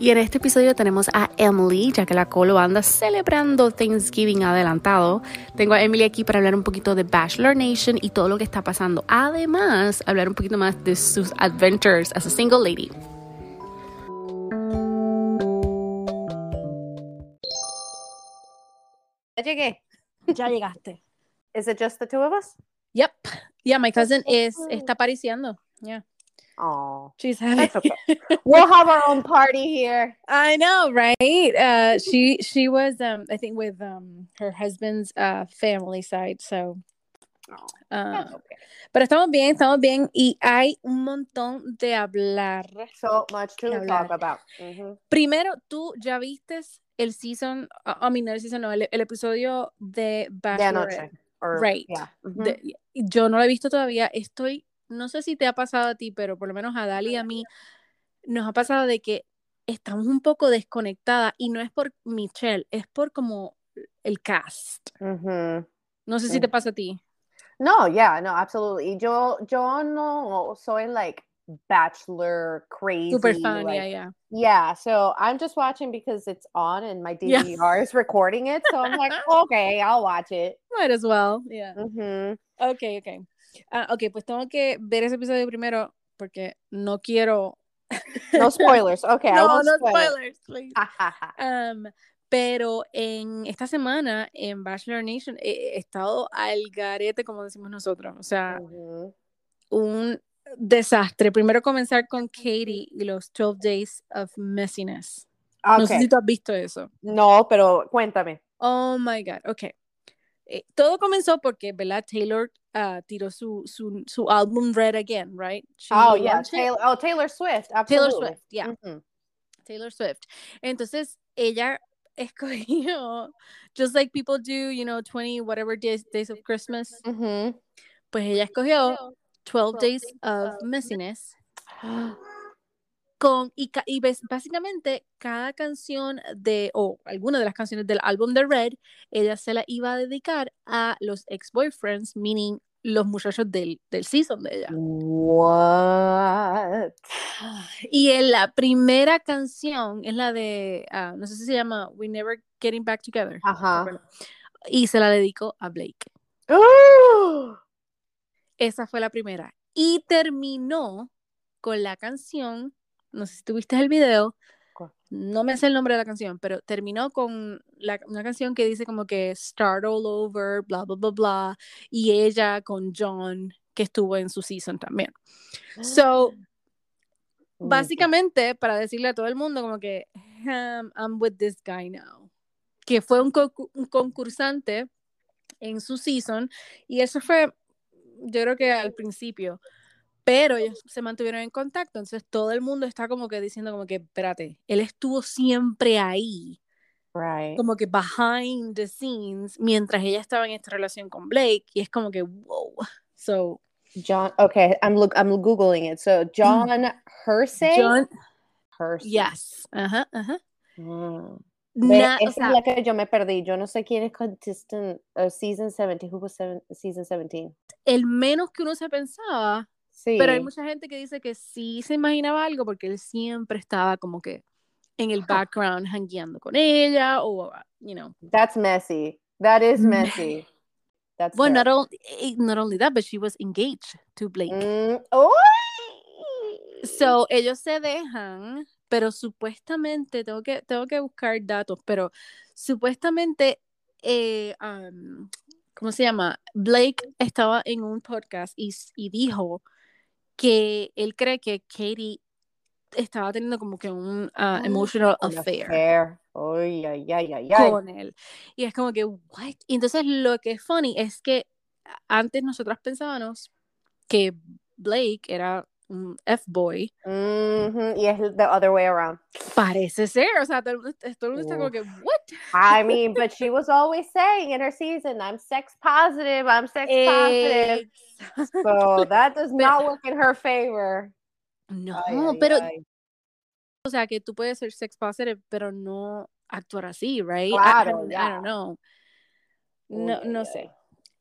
Y en este episodio tenemos a Emily, ya que la Colo anda celebrando Thanksgiving adelantado. Tengo a Emily aquí para hablar un poquito de Bachelor Nation y todo lo que está pasando. Además, hablar un poquito más de sus adventures as a single lady. Ya llegué. Ya llegaste. Is it just the two of us? Yep. Yeah, my cousin está pariciando. Yeah. Oh, she's happy. Okay. We'll have our own party here. I know, right? She was, I think, with her husband's family side. So, okay. Pero estamos bien, y hay un montón de hablar. So much to talk about. Mm-hmm. Primero, tú ya viste el season. El episodio de Bachelorette. Right. Yeah. Mm-hmm. Yo no lo he visto todavía. No sé si te ha pasado a ti, pero por lo menos a Dali y a mí nos ha pasado de que estamos un poco desconectadas, y no es por Michelle, es por como el cast. Uh-huh. No sé si te pasa a ti. No, yeah, no, absolutely. Yo no soy like Bachelor crazy. Super fan, like, yeah. Yeah, so I'm just watching because it's on and my DVR is recording it, so I'm like, okay, I'll watch it. Might as well, yeah. Mm-hmm. Okay. Okay, pues tengo que ver ese episodio primero porque no quiero... No spoilers, okay. No spoilers, please. Pero en esta semana, en Bachelor Nation, he estado al garete, como decimos nosotros. O sea, un desastre. Primero comenzar con Katie y los 12 Days of Messiness. Okay. No sé si tú has visto eso. No, pero cuéntame. Oh, my God, okay. Todo comenzó porque Bella Taylor tiró su álbum Red Again, right? Taylor Swift, absolutely. Taylor Swift, yeah. Mm-hmm. Taylor Swift. Entonces, ella escogió, just like people do, 20 whatever days of Christmas. Mm-hmm. Pues ella escogió 12 Days of Messiness. Y básicamente cada canción alguna de las canciones del álbum de Red, ella se la iba a dedicar a los ex-boyfriends, meaning los muchachos del season de ella. What? Y en la primera canción es la de, no sé si se llama We Never Getting Back Together. Ajá. Y se la dedicó a Blake. Esa fue la primera. Y terminó con la canción, no sé si tuviste el video, no me sé el nombre de la canción, pero terminó con una canción que dice como que start all over, bla, bla, bla, bla, y ella con John, que estuvo en su season también. So, básicamente, para decirle a todo el mundo como que, I'm with this guy now, que fue un concursante en su season, y eso fue, yo creo que al principio, pero ellos se mantuvieron en contacto, entonces todo el mundo está como que diciendo como que, espérate, él estuvo siempre ahí, right, como que behind the scenes, mientras ella estaba en esta relación con Blake, y es como que, wow. So, John, okay, I'm Googling it, so John Hersey? Hersey. Yes, ajá. Esa es la que yo me perdí. Yo no sé quién es contestant, season 17, who was season 17. El menos que uno se pensaba. Sí. Pero hay mucha gente que dice que sí se imaginaba algo porque él siempre estaba como que en el background hangueando con ella o, That's messy. That is messy. That's well, not only that, but she was engaged to Blake. So, ellos se dejan, pero supuestamente, tengo que buscar datos, pero supuestamente, ¿cómo se llama? Blake estaba en un podcast y dijo que él cree que Katie estaba teniendo como que un emotional affair. Con él. Y es como que, what? Y entonces lo que es funny es que antes nosotras pensábamos que Blake era un F-boy. Mm-hmm. Y es the other way around. Parece ser. O sea, todo el mundo está como que, what? I mean, but she was always saying in her season, I'm sex positive, I'm sex positive. So that does not work in her favor. No, pero o sea, que tú puedes ser sex positive, pero no actuar así, right? Claro, I don't know. No sé.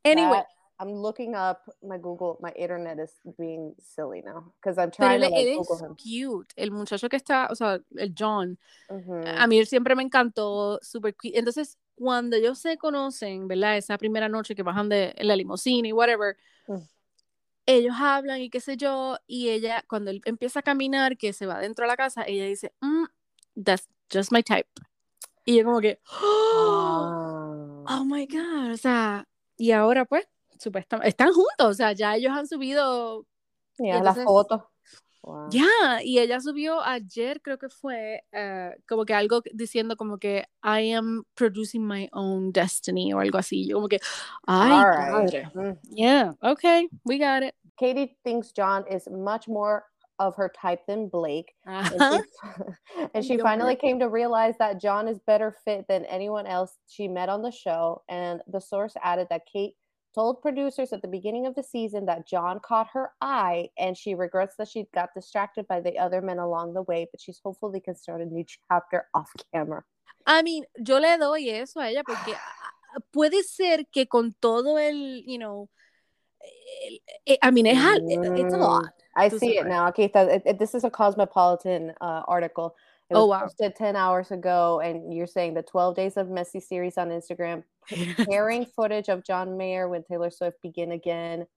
Anyway, I'm looking up my Google. My internet is being silly now because I'm trying to like Google him. Cute. El muchacho que está, o sea, el John. Uh-huh. A mí él siempre me encantó, super cute. Entonces, cuando ellos se conocen, ¿verdad? Esa primera noche que bajan de la limusina y whatever. Uh-huh. Ellos hablan y qué sé yo, y ella, cuando él empieza a caminar, que se va dentro de la casa, ella dice, that's just my type. Y yo como que, oh my God, o sea, y ahora pues, supuestamente, están juntos, o sea, ya ellos han subido. Ya, las fotos. Wow. Ya, y ella subió ayer, creo que fue, como que algo diciendo como que, I am producing my own destiny, o algo así. Yo como que, ay, right. Yeah, okay, we got it. Katie thinks John is much more of her type than Blake. Uh-huh. And she finally came to realize that John is better fit than anyone else she met on the show. And the source added that Kate told producers at the beginning of the season that John caught her eye, and she regrets that she got distracted by the other men along the way, but she's hopeful they can start a new chapter off camera. I mean, yo le doy eso a ella porque puede ser que con todo el, you know, I mean, it's a lot. I see it now. Okay, this is a Cosmopolitan article. It was posted 10 hours ago, and you're saying the 12 Days of Messy series on Instagram, pairing footage of John Mayer with Taylor Swift Begin Again.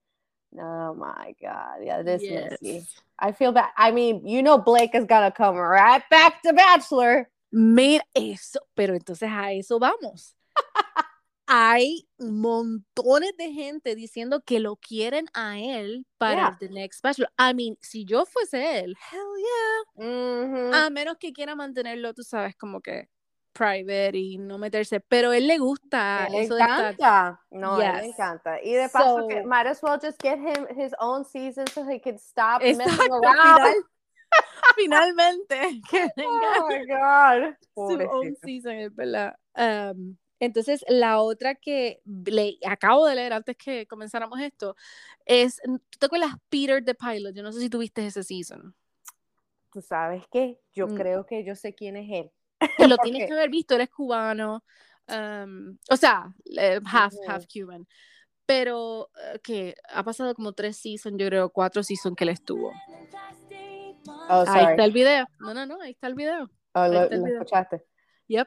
Oh my God. Yeah, this is messy. I feel bad. I mean, you know Blake is going to come right back to Bachelor. Mira eso. Pero entonces a eso vamos. Hay montones de gente diciendo que lo quieren a él para the next Bachelor. I mean, si yo fuese él, hell yeah. Mm-hmm. A menos que quiera mantenerlo, tú sabes, como que private y no meterse. Pero él le gusta. Le encanta. Él le encanta. Y de paso, que might as well just get him his own season so he can stop messing around. Finalmente. Que tenga my God. Su own season, es verdad. Entonces, la otra que le acabo de leer antes que comenzáramos esto es, ¿tú te acuerdas Peter the Pilot? Yo no sé si tuviste ese season. ¿Tú sabes qué? Yo creo que yo sé quién es él. Y lo tienes que haber visto, eres cubano, o sea, half Cuban. Pero que ha pasado como 3 seasons, yo creo 4 seasons que él estuvo. Oh, sorry. Ahí está el video. No, ahí está el video. Oh, lo escuchaste. Yep.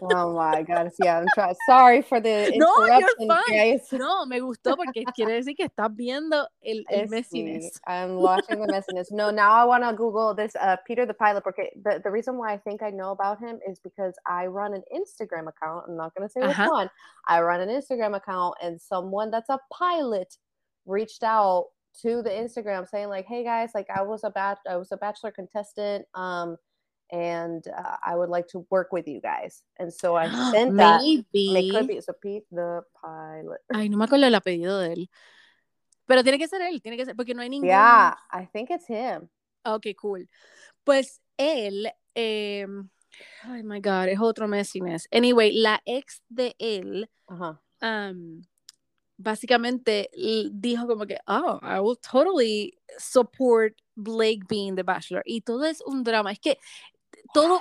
Oh my God. Yeah, I'm trying. Sorry for the interruption, guys. No, me gustó porque quiere decir que estás viendo el messiness. I'm watching the messiness. No, now I want to Google this Peter the Pilot porque the reason why I think I know about him is because I run an Instagram account. I'm not going to say which one. I run an Instagram account and someone that's a pilot reached out to the Instagram saying like, "Hey guys, like I was a Bachelor contestant. And I would like to work with you guys." And so I sent that. Maybe. It could be. So Pete the Pilot. Ay, no me acuerdo el apellido de él. Pero tiene que ser él, porque no hay ningún. Yeah, I think it's him. Okay, cool. Pues él, oh my God, es otro messiness. Anyway, la ex de él, básicamente dijo como que, oh, I will totally support Blake being the Bachelor. Y todo es un drama. Es que todo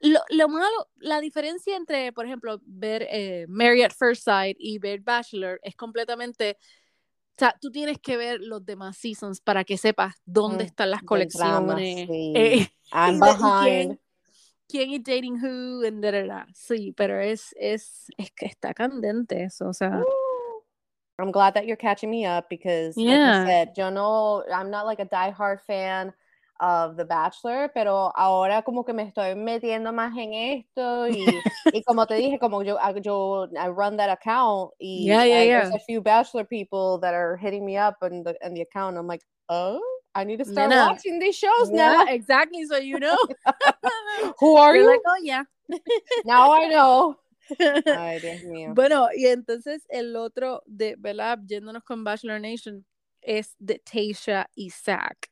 lo malo, la diferencia entre, por ejemplo, ver Married at First Sight y ver Bachelor es completamente, o sea, tú tienes que ver los demás seasons para que sepas dónde están las colecciones, quién es dating who, and da, da, da. Sí, pero es que está candente eso, o sea. I'm glad that you're catching me up because, like I said, yo no, I'm not like a diehard fan of The Bachelor, pero ahora como que me estoy metiendo más en esto y como te dije, como yo I run that account y there's a few Bachelor people that are hitting me up on the account. I'm like, oh, I need to start watching these shows now. Exactly, so you know. Who are you? Like, oh, yeah. Now I know. Ay, Dios mío. Bueno, y entonces el otro de, ¿verdad? Yéndonos con Bachelor Nation es de Tayshia Isaac.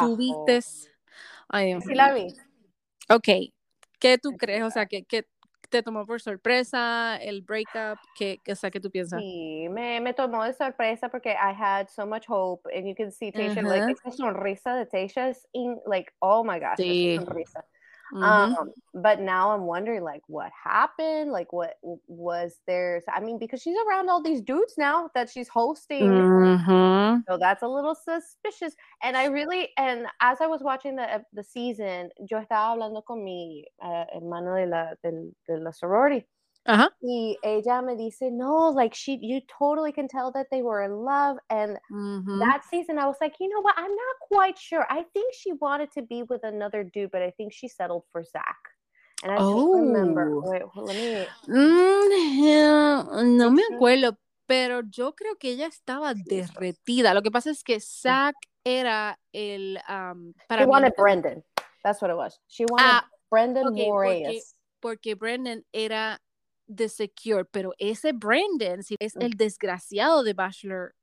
¿Tú viste? Ay, sí, la vi. Ok, ¿qué tú crees? O sea, ¿qué te tomó por sorpresa el breakup? O sea, ¿qué tú piensas? Sí, me tomó de sorpresa porque I had so much hope and you can see Tayshia, like, esa sonrisa de Tayshia es, like, oh my gosh, sí. Esa sonrisa. Mm-hmm. But now I'm wondering, like, what happened? Like, what was there? I mean, because she's around all these dudes now that she's hosting. Mm-hmm. So that's a little suspicious. And I really, and as I was watching the season, yo estaba hablando con mi hermano de la sorority. Uh-huh. Y ella me dice, no, like, you totally can tell that they were in love. And mm-hmm. that season, I was like, you know what? I'm not quite sure. I think she wanted to be with another dude, but I think she settled for Zach. And I don't remember. Wait, let me... no me acuerdo, pero yo creo que ella estaba derretida. Lo que pasa es que Zach era el... para she mí wanted Brendan. That's what it was. She wanted Brendan Morales. Porque Brendan era... de Secure, pero ese Brendan es el desgraciado de Bachelor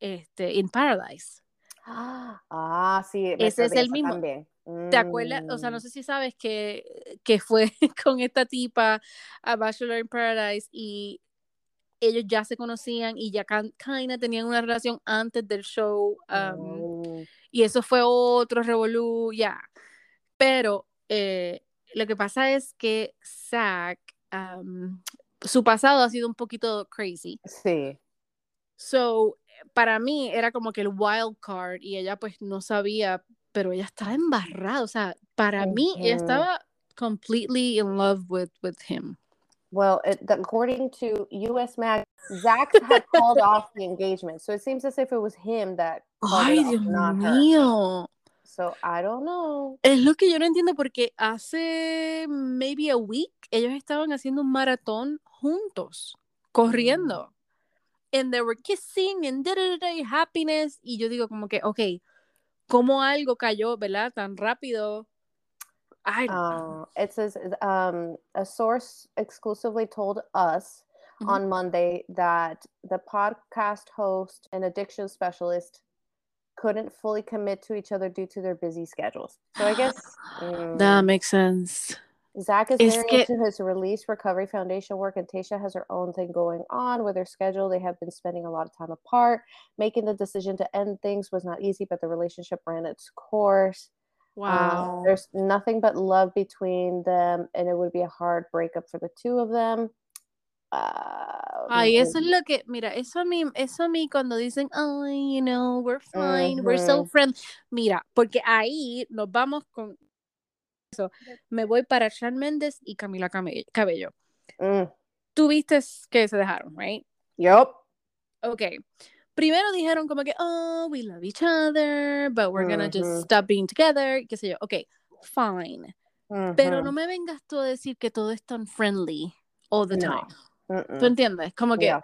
in Paradise. Ah, sí. Ese es el mismo. También. ¿Te acuerdas? O sea, no sé si sabes que fue con esta tipa a Bachelor in Paradise y ellos ya se conocían y ya kinda tenían una relación antes del show. Y eso fue otro revolú, ya. Yeah. Pero lo que pasa es que Zach su pasado ha sido un poquito crazy. Sí. So, para mí era como que el wild card y ella pues no sabía, pero ella estaba embarrada. O sea, para mm-hmm. mí ella estaba completely in love with him. Well, according to U.S. Mag, Zach had called off the engagement. So it seems as if it was him that called it off, not her. Ay, Dios mío. So, I don't know. Es lo que yo no entiendo porque hace maybe a week ellos estaban haciendo un maratón juntos, corriendo. And they were kissing and happiness. Y yo digo como que, okay, ¿cómo algo cayó, verdad? Tan rápido. I don't know. It says, a source exclusively told us mm-hmm. on Monday that the podcast host and addiction specialist couldn't fully commit to each other due to their busy schedules. So I guess... that makes sense. Zach is married to his release recovery foundation work, and Tayshia has her own thing going on with her schedule. They have been spending a lot of time apart. Making the decision to end things was not easy, but the relationship ran its course. Wow. There's nothing but love between them, and it would be a hard breakup for the two of them. Ay, eso es lo que, mira, eso a mí cuando dicen, oh, you know, we're fine, uh-huh. we're so friendly, mira, porque ahí nos vamos con eso, me voy para Shawn Mendes y Camila Cabello. Tú viste que se dejaron, right? Yep. Okay. Primero dijeron como que, oh, we love each other, but we're gonna uh-huh. just stop being together, qué sé yo, okay, fine. Uh-huh. Pero no me vengas tú a decir que todo es tan friendly all the time. No. Mm-mm. ¿Tú entiendes? Como que... Yeah.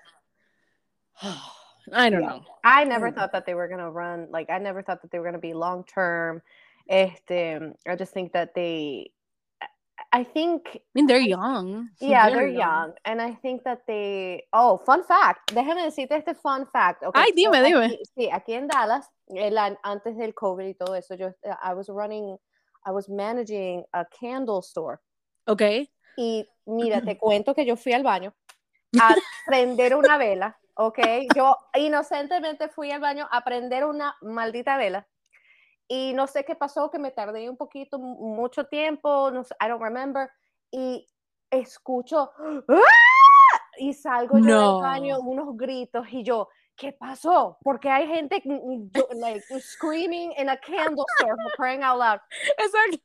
Oh, I don't know. I never thought that they were going to run... Like, I never thought that they were going to be long-term. I just think that they... I think... I mean, they're young. Yeah, they're young. And I think that they... Oh, fun fact. Déjame decirte este fun fact. Okay, ay, dime, dime. Sí, aquí en Dallas, antes del COVID y todo eso, I was managing a candle store. Okay. Y mira, te cuento que yo fui al baño a prender una vela, ¿ok? Yo inocentemente fui al baño a prender una maldita vela y no sé qué pasó, que me tardé un poquito, mucho tiempo, no sé, I don't remember, y escucho ¡ah! Y salgo yo del baño, unos gritos y yo, ¿qué pasó? Porque hay gente like screaming in a candle store, crying out loud. Exactly.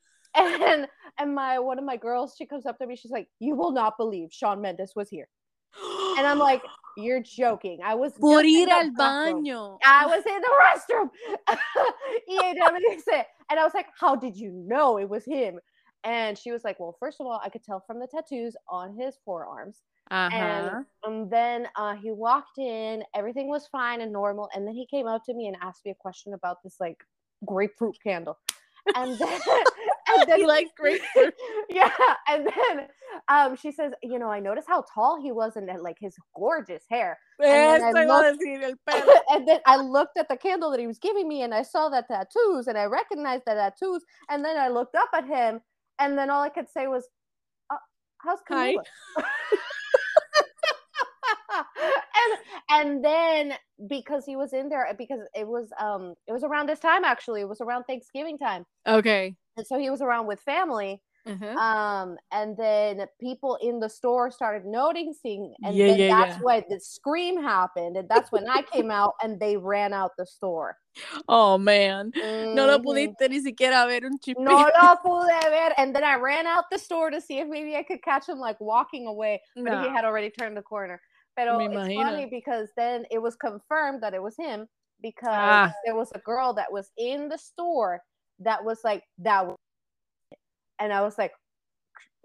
And one of my girls, she comes up to me, she's like, you will not believe Shawn Mendes was here. And I'm like, you're joking. I was por ir al baño. I was in the restroom. And I was like, how did you know it was him? And she was like, well, first of all, I could tell from the tattoos on his forearms. Uh-huh. And then he walked in, everything was fine and normal. And then he came up to me and asked me a question about this like grapefruit candle. And then he likes grapefruit. Yeah. And then she says, you know, I noticed how tall he was and that, like, his gorgeous hair. And then I looked at the candle that he was giving me and I saw the tattoos and I recognized the tattoos. And then I looked up at him and then all I could say was, how's Camila? And then because he was in there, because it was around this time, actually, it was around Thanksgiving time. Okay. And so he was around with family Mm-hmm. And then people in the store started noticing, and that's when the scream happened, and that's when I came out and they ran out the store. Oh man. Mm-hmm. No lo pudiste ni siquiera ver un chipito. No lo pude ver, and then I ran out the store to see if maybe I could catch him like walking away, but no. He had already turned the corner. Pero me it's imagino. Funny because then it was confirmed that it was him because there was a girl that was in the store that was like that was. And I was like,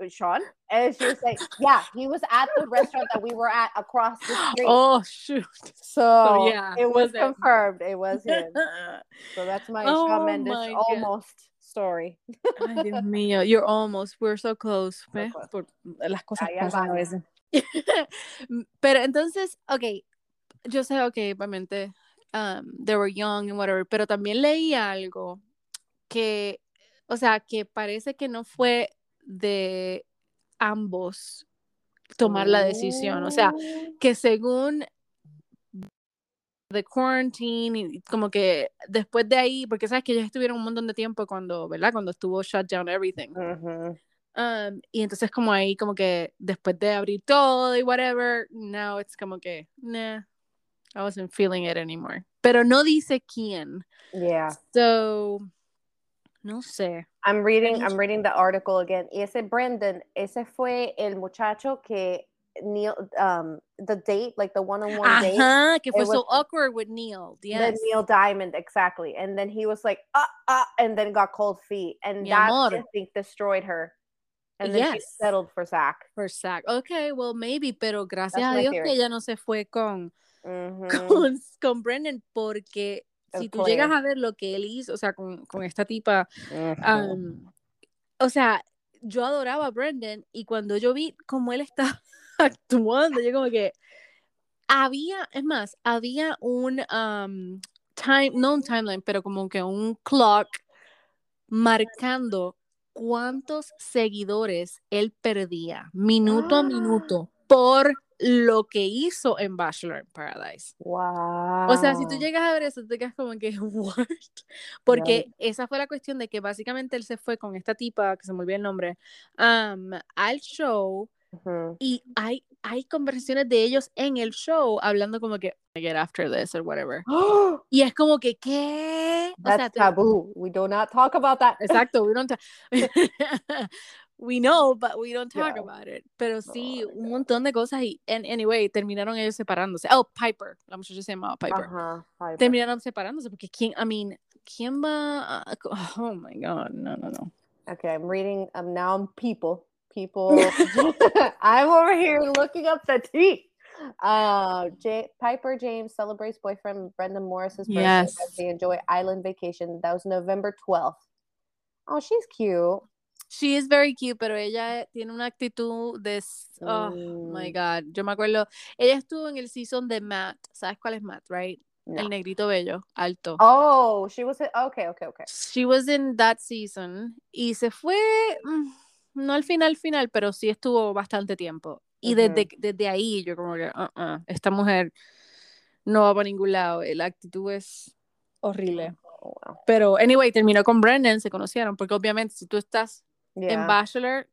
Sean? And she was like, yeah, he was at the restaurant that we were at across the street. Oh, shoot. So yeah, it was confirmed. It was him. So that's my Shawn Mendes almost story. Ay, Dios mío. You're almost. We're so close. ¿Eh? So close. Por las cosas pasan a veces. Pero entonces, okay. Yo sé, okay, obviamente, they were young and whatever. Pero también leí algo que... O sea, que parece que no fue de ambos tomar la decisión. O sea, que según the quarantine, y como que después de ahí, porque sabes que ellos estuvieron un montón de tiempo cuando, ¿verdad? Cuando estuvo shut down everything. Uh-huh. Y entonces como ahí, como que después de abrir todo y whatever, now it's como que, nah, I wasn't feeling it anymore. Pero no dice quién. Yeah. So... No sé. I'm reading the article again. Y ese Brendan, ese fue el muchacho que Neil, the date, like the one-on-one date. Ajá, que fue so awkward with Neil. Yes. The Neil Diamond, exactly. And then he was like, and then got cold feet. And Mi that, amor. I think, destroyed her. And then she settled for Zach. For Zach. Okay, well, maybe, pero gracias a Dios que ella no se fue con Brendan porque... Si tú llegas a ver lo que él hizo, o sea, con esta tipa, o sea, yo adoraba a Brendan y cuando yo vi cómo él estaba actuando, yo como que había un time, no un timeline, pero como que un clock marcando cuántos seguidores él perdía, minuto a minuto, por lo que hizo en Bachelor in Paradise. Wow. O sea, si tú llegas a ver eso, te quedas como que, what? Porque esa fue la cuestión de que básicamente él se fue con esta tipa, que se me olvidó el nombre, al show, y hay conversaciones de ellos en el show, hablando como que, I get after this, or whatever. Y es como que, ¿qué? That's taboo. We do not talk about that. Exacto, we don't talk. We know, but we don't talk about it. Pero sí, un montón de cosas. Y anyway, terminaron ellos separándose. Oh, Piper. La muchacha se llamaba Piper. Piper. Terminaron separándose porque ¿quién va? Oh, my God. No. Okay, I'm reading. Now I'm people. I'm over here looking up the tea. Piper James celebrates boyfriend Brendan Morales' birthday. Yes. They enjoy island vacation. That was November 12th. Oh, she's cute. She is very cute, pero ella tiene una actitud de... Oh, my God. Yo me acuerdo... Ella estuvo en el season de Matt. ¿Sabes cuál es Matt, right? No. El negrito bello, alto. Oh, she was... Okay. She was in that season. Y se fue... No al final, pero sí estuvo bastante tiempo. Y desde ahí yo como que... esta mujer no va para ningún lado. La actitud es horrible. Oh, wow. Pero, anyway, terminó con Brendan. Se conocieron. Porque, obviamente, si tú estás... Yeah. In Bachelor,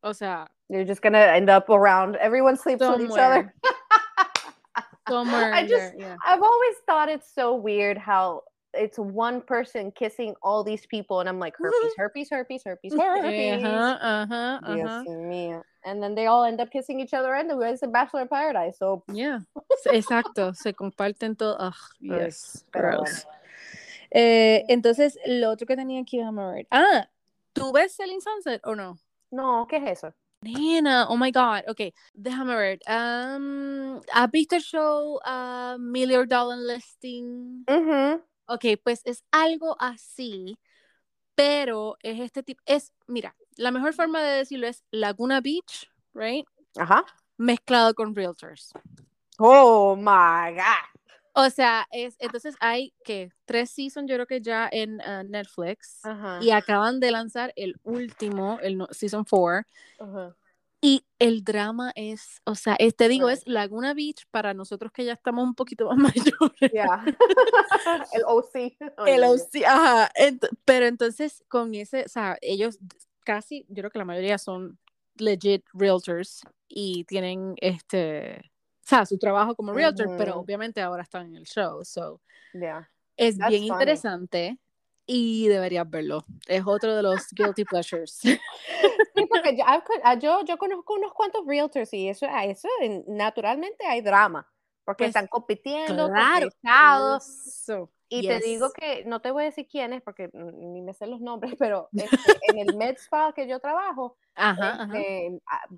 o sea... You're just gonna end up around... Everyone sleeps with each other. Somewhere. I've always thought it's so weird how it's one person kissing all these people, and I'm like, herpes. Yes, mía. And then they all end up kissing each other, and it's a Bachelor in Paradise, so... Yeah, exacto. Se comparten todo. Ugh, yes, gross. Entonces, lo otro que tenía aquí, ¿tú ves Selling Sunset o no? No, ¿qué es eso? Nena, oh my God. Ok, déjame ver. ¿Has visto el show Million Dollar Listing? Uh-huh. Ok, pues es algo así, pero es este tipo. Mira, la mejor forma de decirlo es Laguna Beach, right? Ajá. Mezclado con Realtors. Oh my God. O sea, entonces hay, ¿qué? 3 seasons, yo creo que ya en Netflix. Uh-huh. Y acaban de lanzar el último, el season 4. Uh-huh. Y el drama es, o sea, te digo, es Laguna Beach para nosotros que ya estamos un poquito más mayores. Yeah. El OC. Pero entonces, con ese, o sea, ellos casi, yo creo que la mayoría son legit realtors y tienen o sea, su trabajo como realtor, mm-hmm. pero obviamente ahora están en el show, so yeah. es That's bien funny. Interesante y deberías verlo. Es otro de los guilty pleasures. Sí, porque yo conozco unos cuantos realtors y eso naturalmente hay drama, porque pues, están compitiendo, claro, y yes. te digo que, no te voy a decir quiénes porque ni me sé los nombres, pero en el med spa que yo trabajo, ajá, ajá.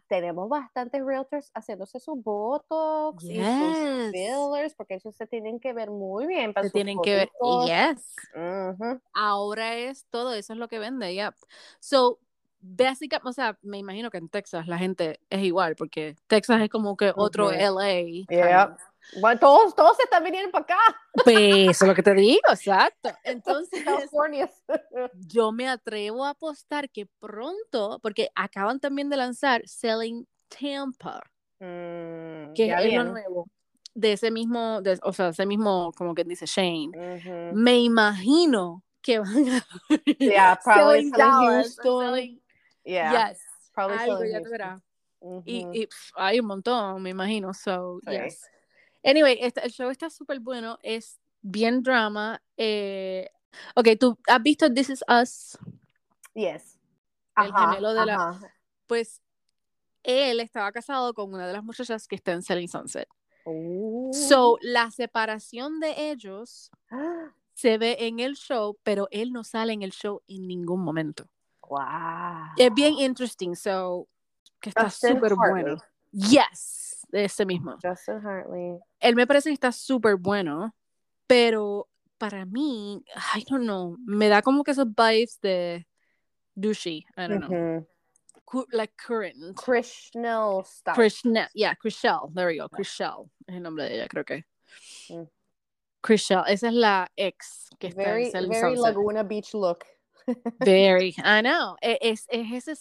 tenemos bastantes realtors haciéndose sus botox yes. y sus fillers, porque ellos se tienen que ver muy bien. Para se tienen botox. Que ver, yes. Uh-huh. Ahora es todo, eso es lo que vende, ya. Yeah. So, básicamente, o sea, me imagino que en Texas la gente es igual, porque Texas es como que otro okay. LA. Yeah. Bueno, todos se están viniendo para acá. Pues eso es lo que te digo, exacto. Entonces, yo me atrevo a apostar que pronto, porque acaban también de lanzar Selling Tampa, que es lo nuevo, de ese mismo, o sea, ese mismo, como que dice Shane. Uh-huh. Me imagino que van a Selling Dallas, Selling... Yeah, yes, probably algo, Selling ya te verá. Uh-huh. Y hay un montón, me imagino, so, okay. yes. Anyway, el show está súper bueno, es bien drama. Ok, ¿tú has visto This Is Us? Yes. El ajá, gemelo de ajá. la... Pues, él estaba casado con una de las muchachas que está en Selling Sunset. Oh. So, la separación de ellos se ve en el show, pero él no sale en el show en ningún momento. Wow. Es bien interesting, so, que está súper bueno. Yes. De ese mismo. Justin Hartley. Él me parece que está súper bueno, pero para mí, I don't know, me da como que esos vibes de douchey, I don't mm-hmm. know. Like current. Chrishell stuff. Yeah, Chrishell, there we go, Chrishell es el nombre de ella, creo que. Mm. Chrishell, esa es la ex que very, está en Selling Sunset. Very Laguna Beach look. Very, I know. Es ese,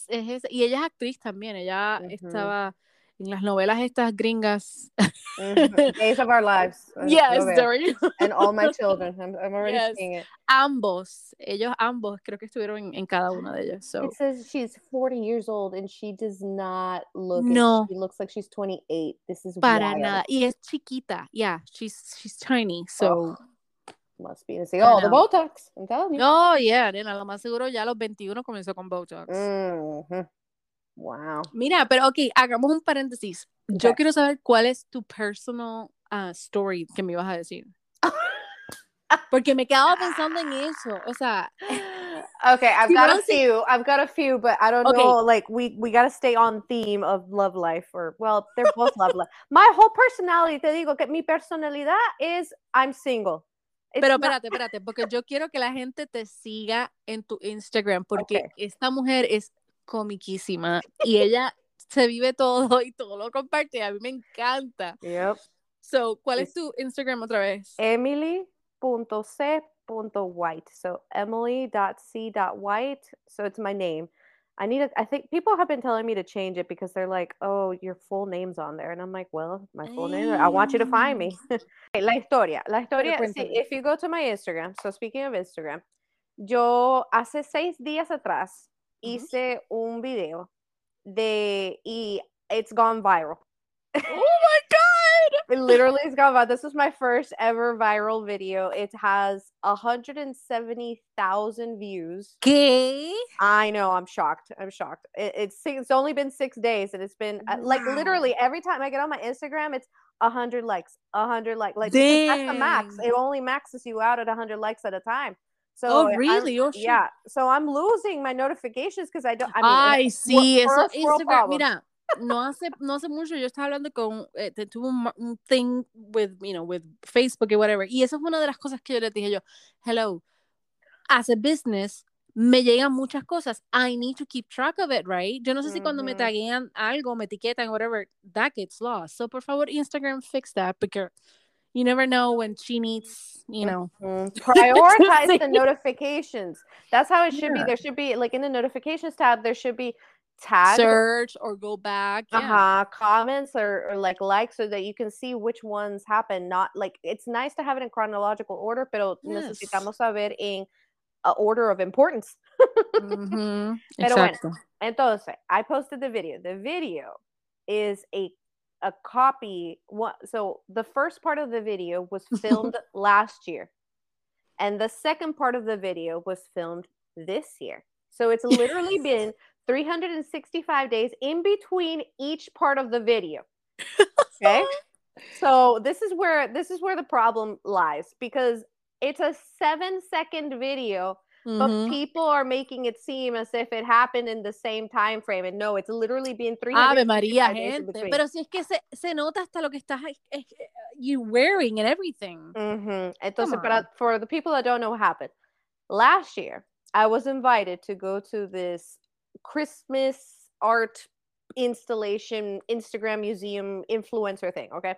y ella es actriz también, ella mm-hmm. estaba... en las novelas estas gringas. Mm-hmm. Days of Our Lives. Yes, and All My Children. I'm already yes. seeing it. Ellos ambos, creo que estuvieron en cada una de ellas. So. It says she's 40 years old and she does not look. No. She looks like she's 28. This is para wild. Nada. Y es chiquita. Yeah, she's tiny. So. Oh. Must be. Like, oh, the Botox. I'm telling you. Oh, yeah. Nena, lo más seguro ya a los 21 comenzó con Botox. Mm-hmm. Wow. Mira, pero ok, hagamos un paréntesis. Yo quiero saber cuál es tu personal story que me ibas a decir. Porque me quedaba pensando en eso. O sea. Okay, I've got a few. I've got a few, but I don't know. Like, we got to stay on theme of love life. Or, well, they're both love life. My whole personality, te digo que mi personalidad is I'm single. It's pero espérate, porque yo quiero que la gente te siga en tu Instagram, porque esta mujer es comiquísima y ella se vive todo y todo lo comparte, a mí me encanta. Yep. So, ¿cuál es tu Instagram otra vez? Emily.c.white. So, Emily.c.white. So, it's my name. I think people have been telling me to change it because they're like, oh, your full name's on there. And I'm like, well, my full name, I want you to find me. La historia, sí, if you go to my Instagram, so speaking of Instagram, yo hace 6 días atrás hice un video y it's gone viral. Oh my God! It literally has gone viral. This was my first ever viral video. It has 170,000 views. Okay. I know, I'm shocked. It's only been 6 days and it's been like literally every time I get on my Instagram, it's 100 likes, 100 likes. Like, that's the max. It only maxes you out at 100 likes at a time. So really? Yeah. So I'm losing my notifications because I mean, sí, eso Instagram. Mira, no hace mucho yo estaba hablando con tuve un thing with, you know, with Facebook y whatever. Y eso es una de las cosas que yo les dije yo, hello, as a business me llegan muchas cosas. I need to keep track of it, right? Yo no sé si cuando me taguean algo, me etiquetan whatever, that gets lost. So por favor, Instagram, fix that because you never know when she needs, you know. Prioritize the notifications. That's how it should be. There should be, like, in the notifications tab, there should be tags. Search or go back. Comments or like, so that you can see which ones happen. Not, like, it's nice to have it in chronological order, pero necesitamos saber in order of importance. Mm-hmm. Pero exacto. Bueno, entonces, I posted the video. The video is a copy. So the first part of the video was filmed last year. And the second part of the video was filmed this year. So it's literally been 365 days in between each part of the video. Okay? So this is where the problem lies, because it's a 7-second video, mm-hmm. but people are making it seem as if it happened in the same time frame, and no, it's literally been 300. Ave María, gente. Pero si es que se nota hasta lo que estás you wearing and everything. Mm-hmm. Entonces, for the people that don't know what happened, last year I was invited to go to this Christmas art installation, Instagram museum influencer thing, okay?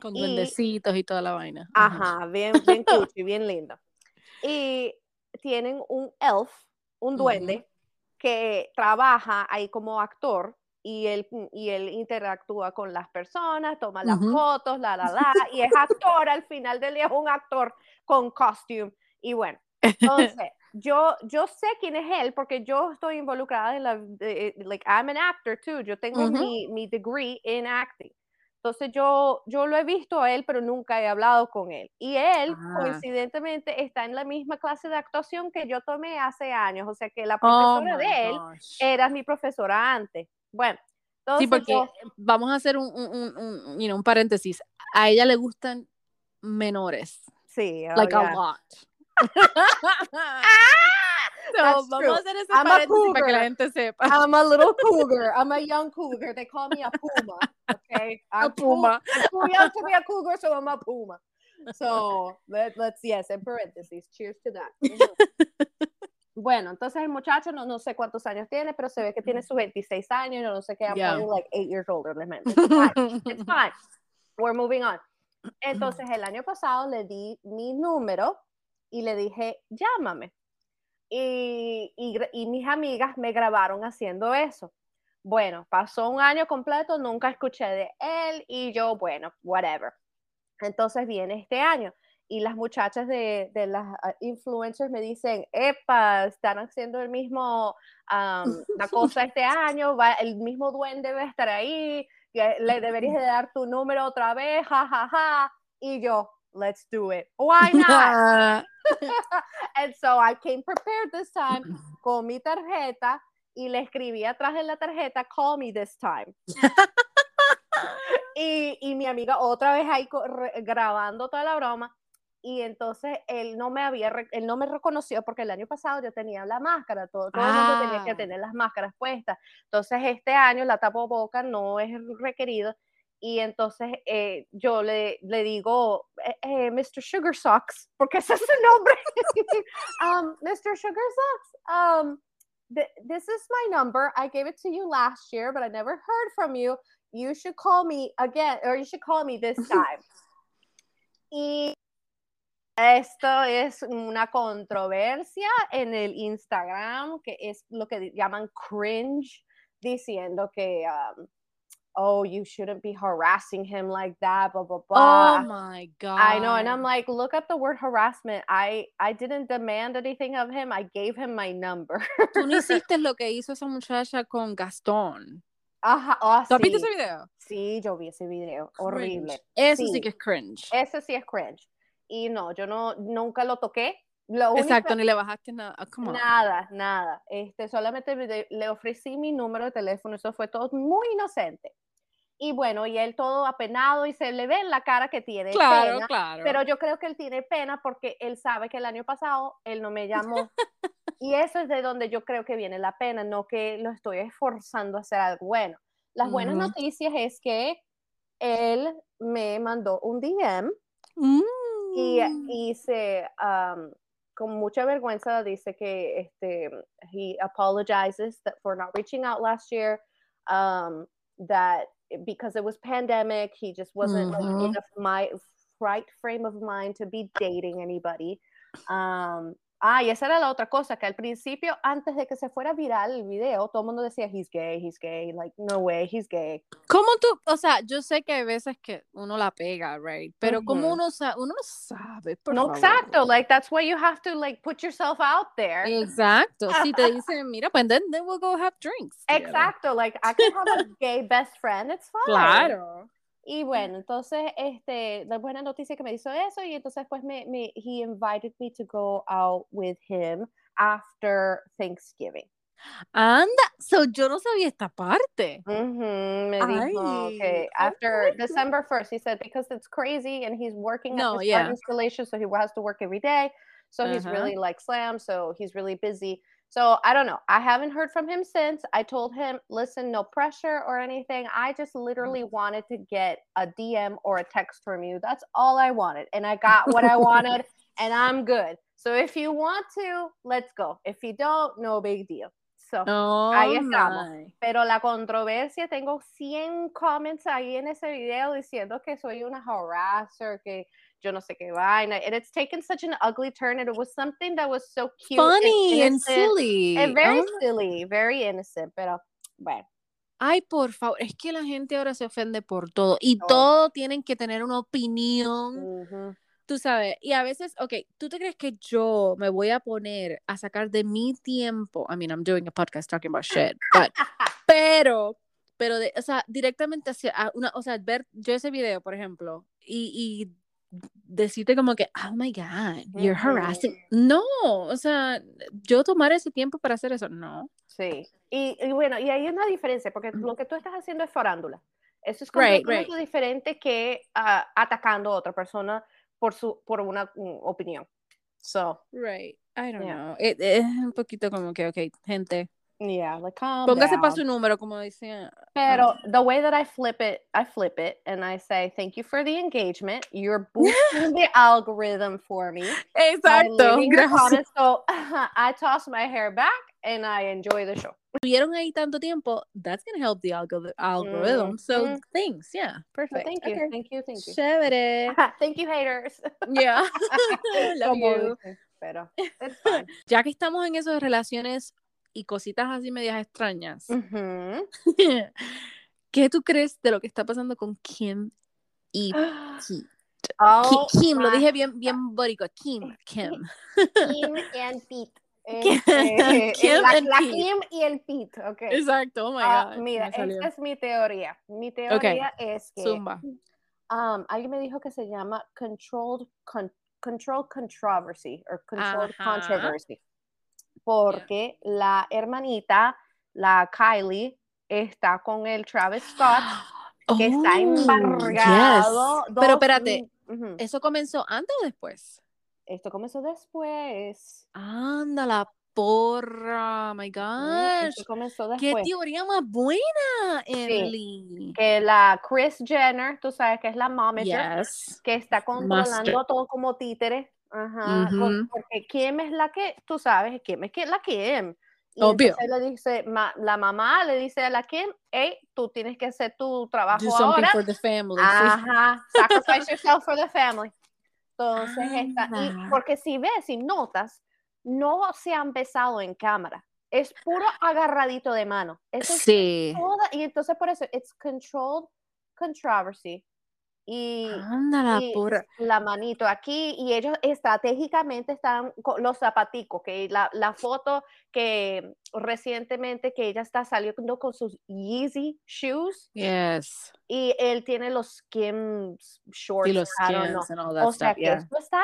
Con duendecitos y toda la vaina. Ajá, bien, bien cuchi, bien lindo. Y tienen un elf, un duende, uh-huh. que trabaja ahí como actor y él interactúa con las personas, toma las uh-huh. fotos, y es actor, al final del día es un actor con costume. Y bueno, entonces, yo sé quién es él porque yo estoy involucrada en like, I'm an actor too, yo tengo uh-huh. mi degree in acting. Entonces yo lo he visto a él, pero nunca he hablado con él. Y él, coincidentemente, está en la misma clase de actuación que yo tomé hace años. O sea, que la profesora de él era mi profesora antes. Bueno, entonces sí, porque vamos a hacer un paréntesis. A ella le gustan menores. Sí, like a lot. So, vamos a hacer ese paréntesis para que la gente sepa. I'm a little cougar. I'm a young cougar. They call me a puma. Okay, I'm a puma. I'm too young to be a cougar, so I'm a puma. So let's yes, en paréntesis. Cheers to that. Mm-hmm. Bueno, entonces el muchacho no sé cuántos años tiene, pero se ve que tiene sus 26 años. No sé qué. I'm probably like 8 years older than him. It's fine. We're moving on. Entonces el año pasado le di mi número y le dije llámame. Y mis amigas me grabaron haciendo eso. Bueno, pasó un año completo, nunca escuché de él, y yo, bueno, whatever. Entonces viene este año, y las muchachas de las influencers me dicen, epa, están haciendo el mismo, la cosa este año, el mismo duende va a estar ahí, le deberías de dar tu número otra vez, jajaja, y yo, let's do it. Why not? And so I came prepared this time con mi tarjeta y le escribí atrás en la tarjeta, call me this time. y mi amiga otra vez ahí grabando toda la broma, y entonces él no me reconoció porque el año pasado yo tenía la máscara, todo el mundo tenía que tener las máscaras puestas, entonces este año la tapaboca no es requerido. Y entonces yo le digo, Mr. Sugar Socks, porque ese es su nombre. Mr. Sugar Socks, this is my number. I gave it to you last year, but I never heard from you. You should call me again, or you should call me this time. Y esto es una controversia en el Instagram, que es lo que llaman cringe, diciendo que... oh, you shouldn't be harassing him like that, blah, blah, blah. Oh, my God. I know, and I'm like, look at the word harassment. I didn't demand anything of him. I gave him my number. Tú no hiciste lo que hizo esa muchacha con Gastón. Ajá, ¿tú has visto ese video? Sí, yo vi ese video. Cringe. Horrible. Eso sí que es cringe. Eso sí es cringe. Y no, yo nunca lo toqué. Exacto, ni le bajaste nada. Oh, nada. Solamente le ofrecí mi número de teléfono. Eso fue todo muy inocente. Y bueno, y él todo apenado y se le ve en la cara que tiene pena. Claro. Pero yo creo que él tiene pena porque él sabe que el año pasado él no me llamó. Y eso es de donde yo creo que viene la pena, no que lo estoy esforzando a hacer algo bueno. Las buenas noticias es que él me mandó un DM y se... con mucha vergüenza dice que he apologizes for not reaching out last year, that because it was pandemic, he just wasn't in a right frame of mind to be dating anybody. Ah, y esa era la otra cosa, que al principio, antes de que se fuera viral el video, todo el mundo decía, he's gay, like, no way, he's gay. ¿Cómo tú? O sea, yo sé que hay veces que uno la pega, right? Pero uh-huh. ¿Cómo uno no sabe? Por no, favor. Exacto, like, that's why you have to, like, put yourself out there. Exacto, si te dicen, mira, pues then we'll go have drinks. Exacto, yeah. Like, I can have a gay best friend, it's fine. Claro. Y bueno, entonces, la buena noticia que me hizo eso, y entonces pues he invited me to go out with him after Thanksgiving. Anda, so yo no sabía esta parte. Mm-hmm, me dijo, okay, after December 1st, he said, because it's crazy, and he's working at his art installation, so he has to work every day, so he's really like slammed, so he's really busy. So, I don't know. I haven't heard from him since. I told him, listen, no pressure or anything. I just literally wanted to get a DM or a text from you. That's all I wanted. And I got what I wanted, and I'm good. So, if you want to, let's go. If you don't, no big deal. So, ahí estamos. Pero la controversia, tengo 100 comments ahí en ese video diciendo que soy una harasser, que... yo no sé qué vaina, and it's taken such an ugly turn, and it was something that was so cute, funny, and silly, and very silly, very innocent, pero bueno. Ay, por favor, es que la gente ahora se ofende por todo, y todo tienen que tener una opinión, tú sabes, y a veces, okay, ¿tú te crees que yo me voy a poner a sacar de mi tiempo? I mean, I'm doing a podcast talking about shit, but, pero, o sea, directamente hacia una, o sea, ver yo ese video, por ejemplo, y decirte como que, oh my God, you're harassing. No, o sea, yo tomar ese tiempo para hacer eso, no. Sí, y bueno, y hay una diferencia, porque lo que tú estás haciendo es farándula. Eso es completamente diferente que atacando a otra persona por una opinión. So, right, I don't know. Es un poquito como que, okay, gente. Yeah, like calm Póngase down. Para su número, como dicen. Pero the way that I flip it, and I say, thank you for the engagement. You're boosting the algorithm for me. Exacto. So I toss my hair back, and I enjoy the show. Tuvieron ahí tanto tiempo, that's going to help the algorithm. So thanks, yeah, perfect. Well, thank you. Chévere. Thank you, haters. Yeah. Love you. Pero it's fine. Ya que estamos en esas relaciones y cositas así medias extrañas. ¿Qué tú crees de lo que está pasando con Kim y Pete? Oh, Kim, lo dije bien bórico. Kim and Pete. Kim and Pete. Kim y el Pete, okay. Exacto, oh my God. Mira, esta es mi teoría. Mi teoría es que... Zumba. Alguien me dijo que se llama Controlled Controversy. Porque la hermanita, la Kylie, está con el Travis Scott, que está embargado. Yes. Pero espérate, ¿eso comenzó antes o después? Esto comenzó después. Anda la porra, oh my gosh. Esto comenzó después. ¡Qué teoría más buena, Emily! Sí, que la Kris Jenner, tú sabes que es la momager, que está controlando todo como títere. Ajá, porque Kim es la que, tú sabes, Kim es la Kim. Y obvio. Entonces le dice, la mamá le dice a la Kim, hey, tú tienes que hacer tu trabajo ahora. For the family. Ajá, sacrifice yourself for the family. Entonces porque si notas, no se han besado en cámara. Es puro agarradito de mano. Eso sí. Y entonces por eso, it's controlled controversy. Y la manito aquí, y ellos estratégicamente están con los zapaticos, que la foto que recientemente que ella está saliendo con sus Yeezy shoes, y él tiene los skims shorts y los skims and all that o sea stuff, que esto está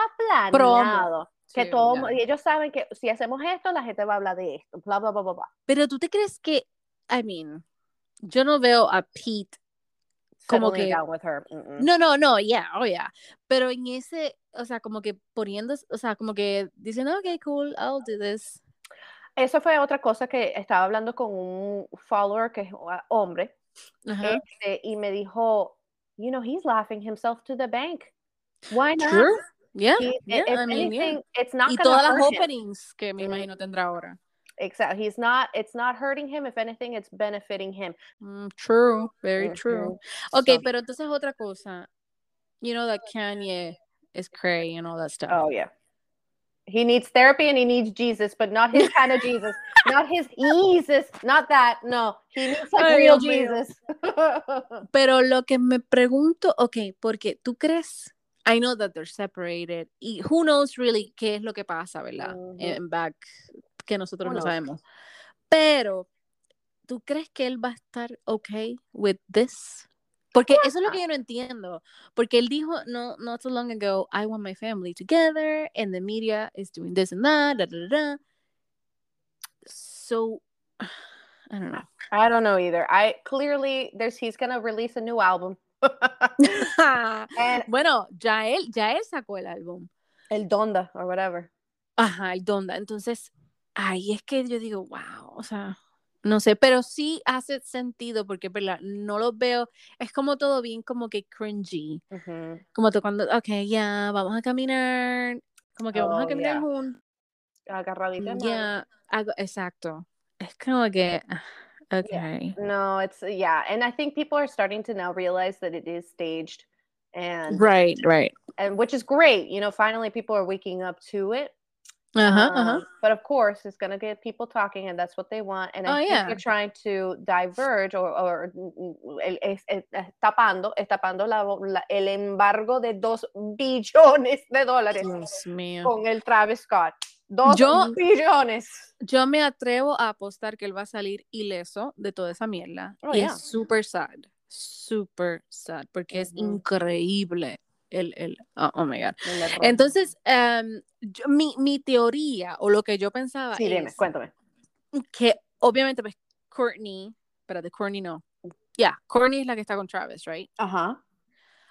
planeado. Que y ellos saben que si hacemos esto la gente va a hablar de esto, bla bla bla bla, bla. Pero tú te crees que, I mean, yo no veo a Pete como que no, pero en ese, o sea, como que poniendo, o sea, como que dicen, okay, cool, I'll do this. Eso fue otra cosa que estaba hablando con un follower que es hombre, y me dijo, you know, he's laughing himself to the bank. Why not? Sure. Yeah, if I mean, anything, it's not. Y todas las openings que me imagino tendrá ahora. Exactly. It's not hurting him. If anything, it's benefiting him. True. Very true. Okay, so, pero entonces otra cosa. You know that Kanye is cray and all that stuff. Oh, yeah. He needs therapy and he needs Jesus, but not his kind of Jesus. Not his Jesus, not that, no. He needs like real Jesus. Pero lo que me pregunto, ok, porque tú crees, I know that they're separated, y who knows really qué es lo que pasa, ¿verdad? En back, que nosotros no sabemos. Pero, ¿tú crees que él va a estar okay with this? Porque eso es lo que yo no entiendo. Porque él dijo, no, not so long ago, I want my family together, and the media is doing this and that, da, da, da. So, I don't know. I don't know either. I clearly, he's going to release a new album. And, bueno, ya él sacó el álbum. El Donda, or whatever. Ajá, el Donda. Entonces, ahí es que yo digo, wow, o sea... No sé, pero sí hace sentido porque, ¿verdad? No los veo, es como todo bien como que cringy, uh-huh. Como tocando, vamos a caminar, como que vamos a caminar juntos. Agarradita. Exacto. Es como que, okay. Yeah. No, it's, and I think people are starting to now realize that it is staged. And Right. And which is great, you know, finally people are waking up to it. But of course it's going to get people talking and that's what they want, and I think they're trying to diverge or tapando el embargo de $2 billones Dios mío. Con el Travis Scott. $2 billones. Yo me atrevo a apostar que él va a salir ileso de toda esa mierda. Es super sad porque es increíble. Oh my God. Entonces, mi teoría o lo que yo pensaba es, cuéntame. Que obviamente pues Kourtney, Kourtney es la que está con Travis, right? Ajá.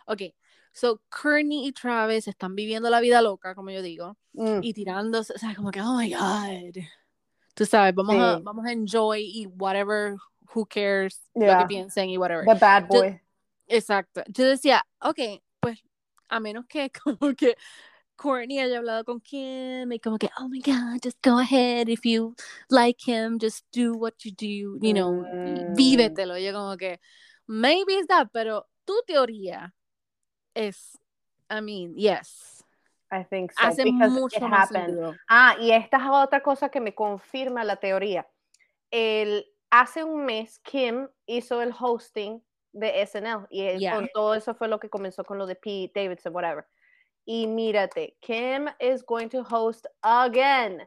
Okay. So Kourtney y Travis están viviendo la vida loca, como yo digo, y tirándose, o sea, como que oh my God. Tú sabes, vamos a enjoy y whatever, who cares, lo que piensen y whatever. The bad boy. Exacto. Yo decía, okay, pues a menos que como que Kourtney haya hablado con Kim y como que oh my God, just go ahead, if you like him, just do what you do, you know, vívetelo. Yo como que maybe it's that, pero tu teoría es, I mean, yes, I think so. Hace mucho it más sentido. Y esta es otra cosa que me confirma la teoría. Hace un mes Kim hizo el hosting de SNL y con todo eso fue lo que comenzó con lo de Pete Davidson, whatever, y mírate, Kim is going to host again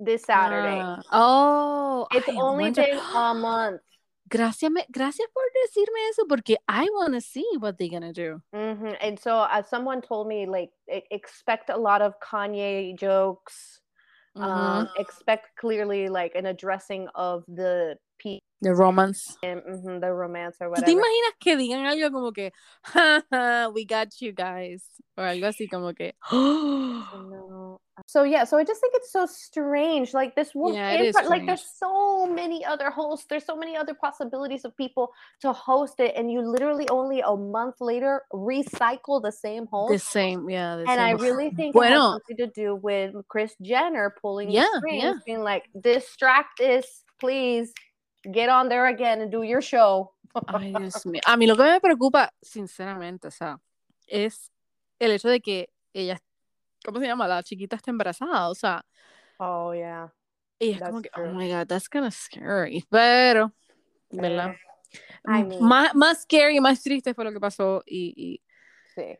this Saturday. It's only been a month. Gracias por decirme eso porque I want to see what they're gonna do. And so someone told me, like, expect a lot of Kanye jokes, expect clearly like an addressing of the romance. The romance or whatever. ¿Te imaginas que digan algo como que we got you guys or algo así como que no. So I just think it's so strange, like this will like there's so many other hosts, there's so many other possibilities of people to host it, and you literally only a month later recycle the same host. I really think it has something to do with Kris Jenner pulling the strings, being like distract us, please. Get on there again and do your show. Ay, Dios mío. A mí lo que me preocupa, sinceramente, o sea, es el hecho de que ella, ¿cómo se llama? La chiquita está embarazada, o sea. Y es that's como que, true. Oh my God, that's kind of scary. Pero, ¿verdad? I mean, más scary, más triste fue lo que pasó y... Sí.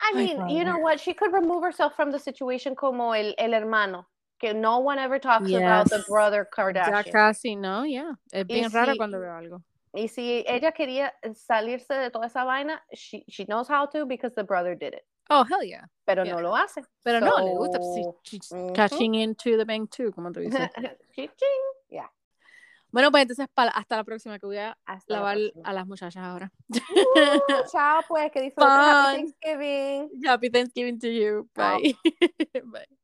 I mean, you know what? She could remove herself from the situation como el hermano. Que no one ever talks about the brother Kardashian. Ya casi no, Es bien raro cuando veo algo. Y si ella quería salirse de toda esa vaina, she knows how to because the brother did it. Oh, hell yeah. Pero no lo hace. Pero no, le gusta. She's cashing into the bank too, como tú dices. Bueno, pues entonces hasta la próxima, que voy a lavar a las muchachas ahora. Chao, pues, que disfruten. Happy Thanksgiving. Happy Thanksgiving to you. Bye. Bye.